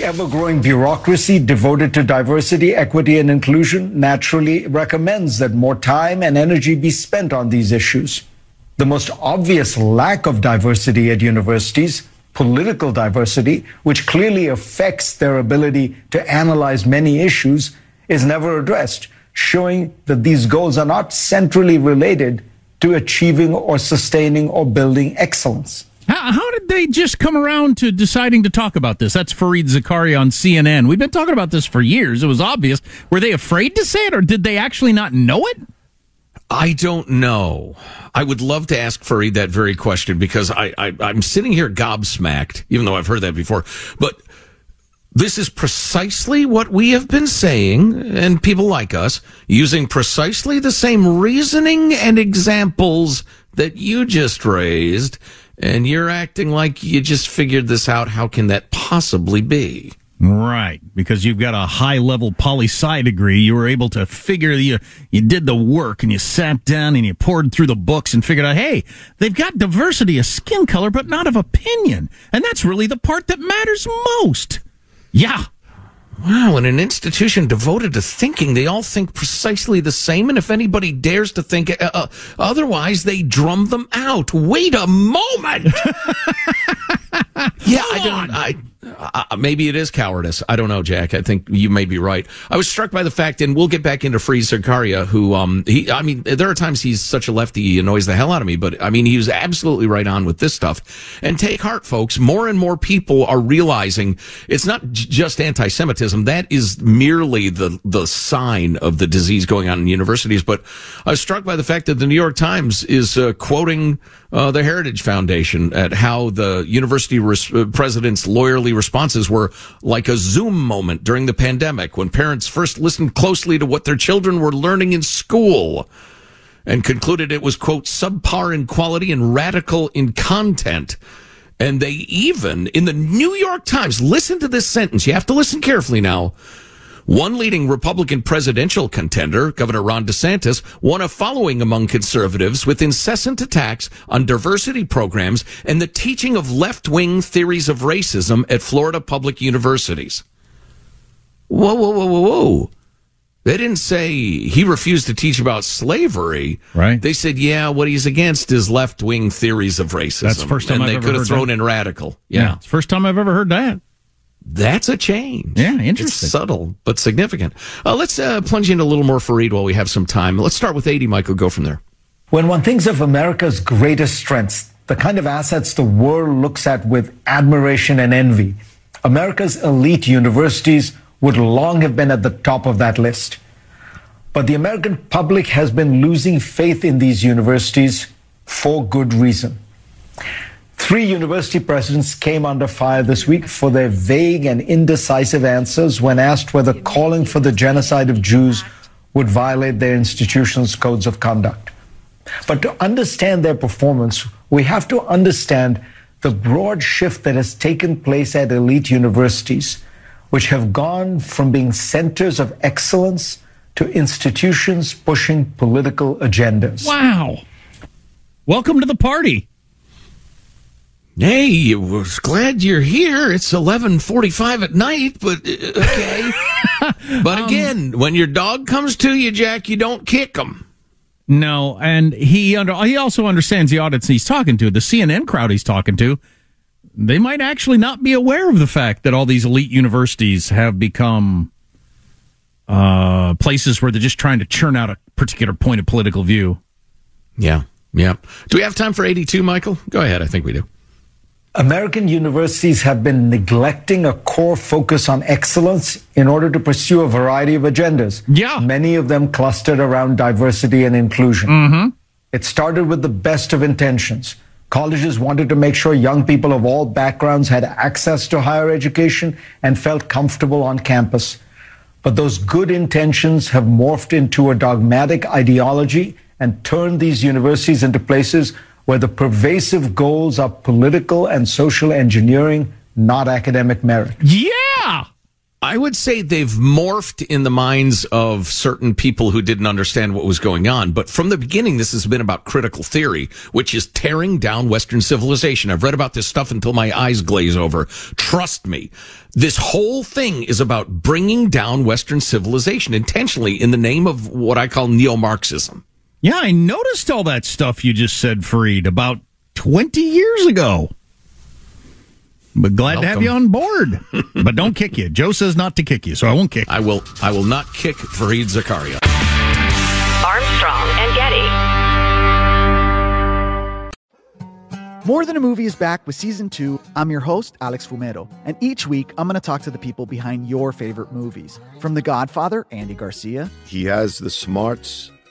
the ever-growing bureaucracy devoted to diversity, equity, and inclusion naturally recommends that more time and energy be spent on these issues. The most obvious lack of diversity at universities, political diversity, which clearly affects their ability to analyze many issues, is never addressed, showing that these goals are not centrally related to achieving or sustaining or building excellence. How did they just come around to deciding to talk about this? That's Fareed Zakaria on CNN. We've been talking about this for years. It was obvious. Were they afraid to say it, or did they actually not know it? I don't know. I would love to ask Fareed that very question, because I'm sitting here gobsmacked, even though I've heard that before. But this is precisely what we have been saying, and people like us, using precisely the same reasoning and examples that you just raised. And you're acting like you just figured this out. How can that possibly be? Right, because you've got a high-level poli-sci degree. You were able to figure, you did the work, and you sat down, and you poured through the books and figured out, hey, they've got diversity of skin color, but not of opinion. And that's really the part that matters most. Yeah. Wow, in an institution devoted to thinking, they all think precisely the same, and if anybody dares to think otherwise, they drum them out. Wait a moment! Yeah, maybe it is cowardice. I don't know, Jack. I think you may be right. I was struck by the fact, and we'll get back into Fareed Zakaria, who, there are times he's such a lefty, he annoys the hell out of me, but, he was absolutely right on with this stuff. And take heart, folks. More and more people are realizing it's not just anti-Semitism. That is merely the sign of the disease going on in universities. But I was struck by the fact that the New York Times is quoting the Heritage Foundation at how the university president's lawyerly responses were like a Zoom moment during the pandemic when parents first listened closely to what their children were learning in school and concluded it was, quote, subpar in quality and radical in content. And they even, in the New York Times, listen to this sentence. You have to listen carefully now. One leading Republican presidential contender, Governor Ron DeSantis, won a following among conservatives with incessant attacks on diversity programs and the teaching of left-wing theories of racism at Florida public universities. Whoa, whoa, whoa, whoa, whoa. They didn't say he refused to teach about slavery. Right. They said, yeah, what he's against is left-wing theories of racism. That's the first time I've ever heard that. And they could have thrown in radical. Yeah. It's the first time I've ever heard that. That's a change. Yeah, interesting. It's subtle, but significant. Let's plunge into a little more Fareed while we have some time. Let's start with 80, Michael. Go from there. When one thinks of America's greatest strengths, the kind of assets the world looks at with admiration and envy, America's elite universities would long have been at the top of that list. But the American public has been losing faith in these universities for good reason. Three university presidents came under fire this week for their vague and indecisive answers when asked whether calling for the genocide of Jews would violate their institution's codes of conduct. But to understand their performance, we have to understand the broad shift that has taken place at elite universities, which have gone from being centers of excellence to institutions pushing political agendas. Wow. Welcome to the party. Hey, I was glad you're here. It's 11:45 at night, but okay. But again, when your dog comes to you, Jack, you don't kick him. No, and he also understands the audience he's talking to, the CNN crowd he's talking to. They might actually not be aware of the fact that all these elite universities have become places where they're just trying to churn out a particular point of political view. Yeah. Do we have time for 82, Michael? Go ahead. I think we do. American universities have been neglecting a core focus on excellence in order to pursue a variety of agendas. Yeah. Many of them clustered around diversity and inclusion. Mm-hmm. It started with the best of intentions. Colleges wanted to make sure young people of all backgrounds had access to higher education and felt comfortable on campus. But those good intentions have morphed into a dogmatic ideology and turned these universities into places where the pervasive goals are political and social engineering, not academic merit. Yeah! I would say they've morphed in the minds of certain people who didn't understand what was going on. But from the beginning, this has been about critical theory, which is tearing down Western civilization. I've read about this stuff until my eyes glaze over. Trust me. This whole thing is about bringing down Western civilization intentionally in the name of what I call neo-Marxism. Yeah, I noticed all that stuff you just said, Fareed, about 20 years ago. But glad to have you on board. But don't kick you. Joe says not to kick you, so I won't kick you. I will not kick Fareed Zakaria. Armstrong and Getty. More Than a Movie is back with Season 2. I'm your host, Alex Fumero. And each week, I'm going to talk to the people behind your favorite movies. From The Godfather, Andy Garcia. He has the smarts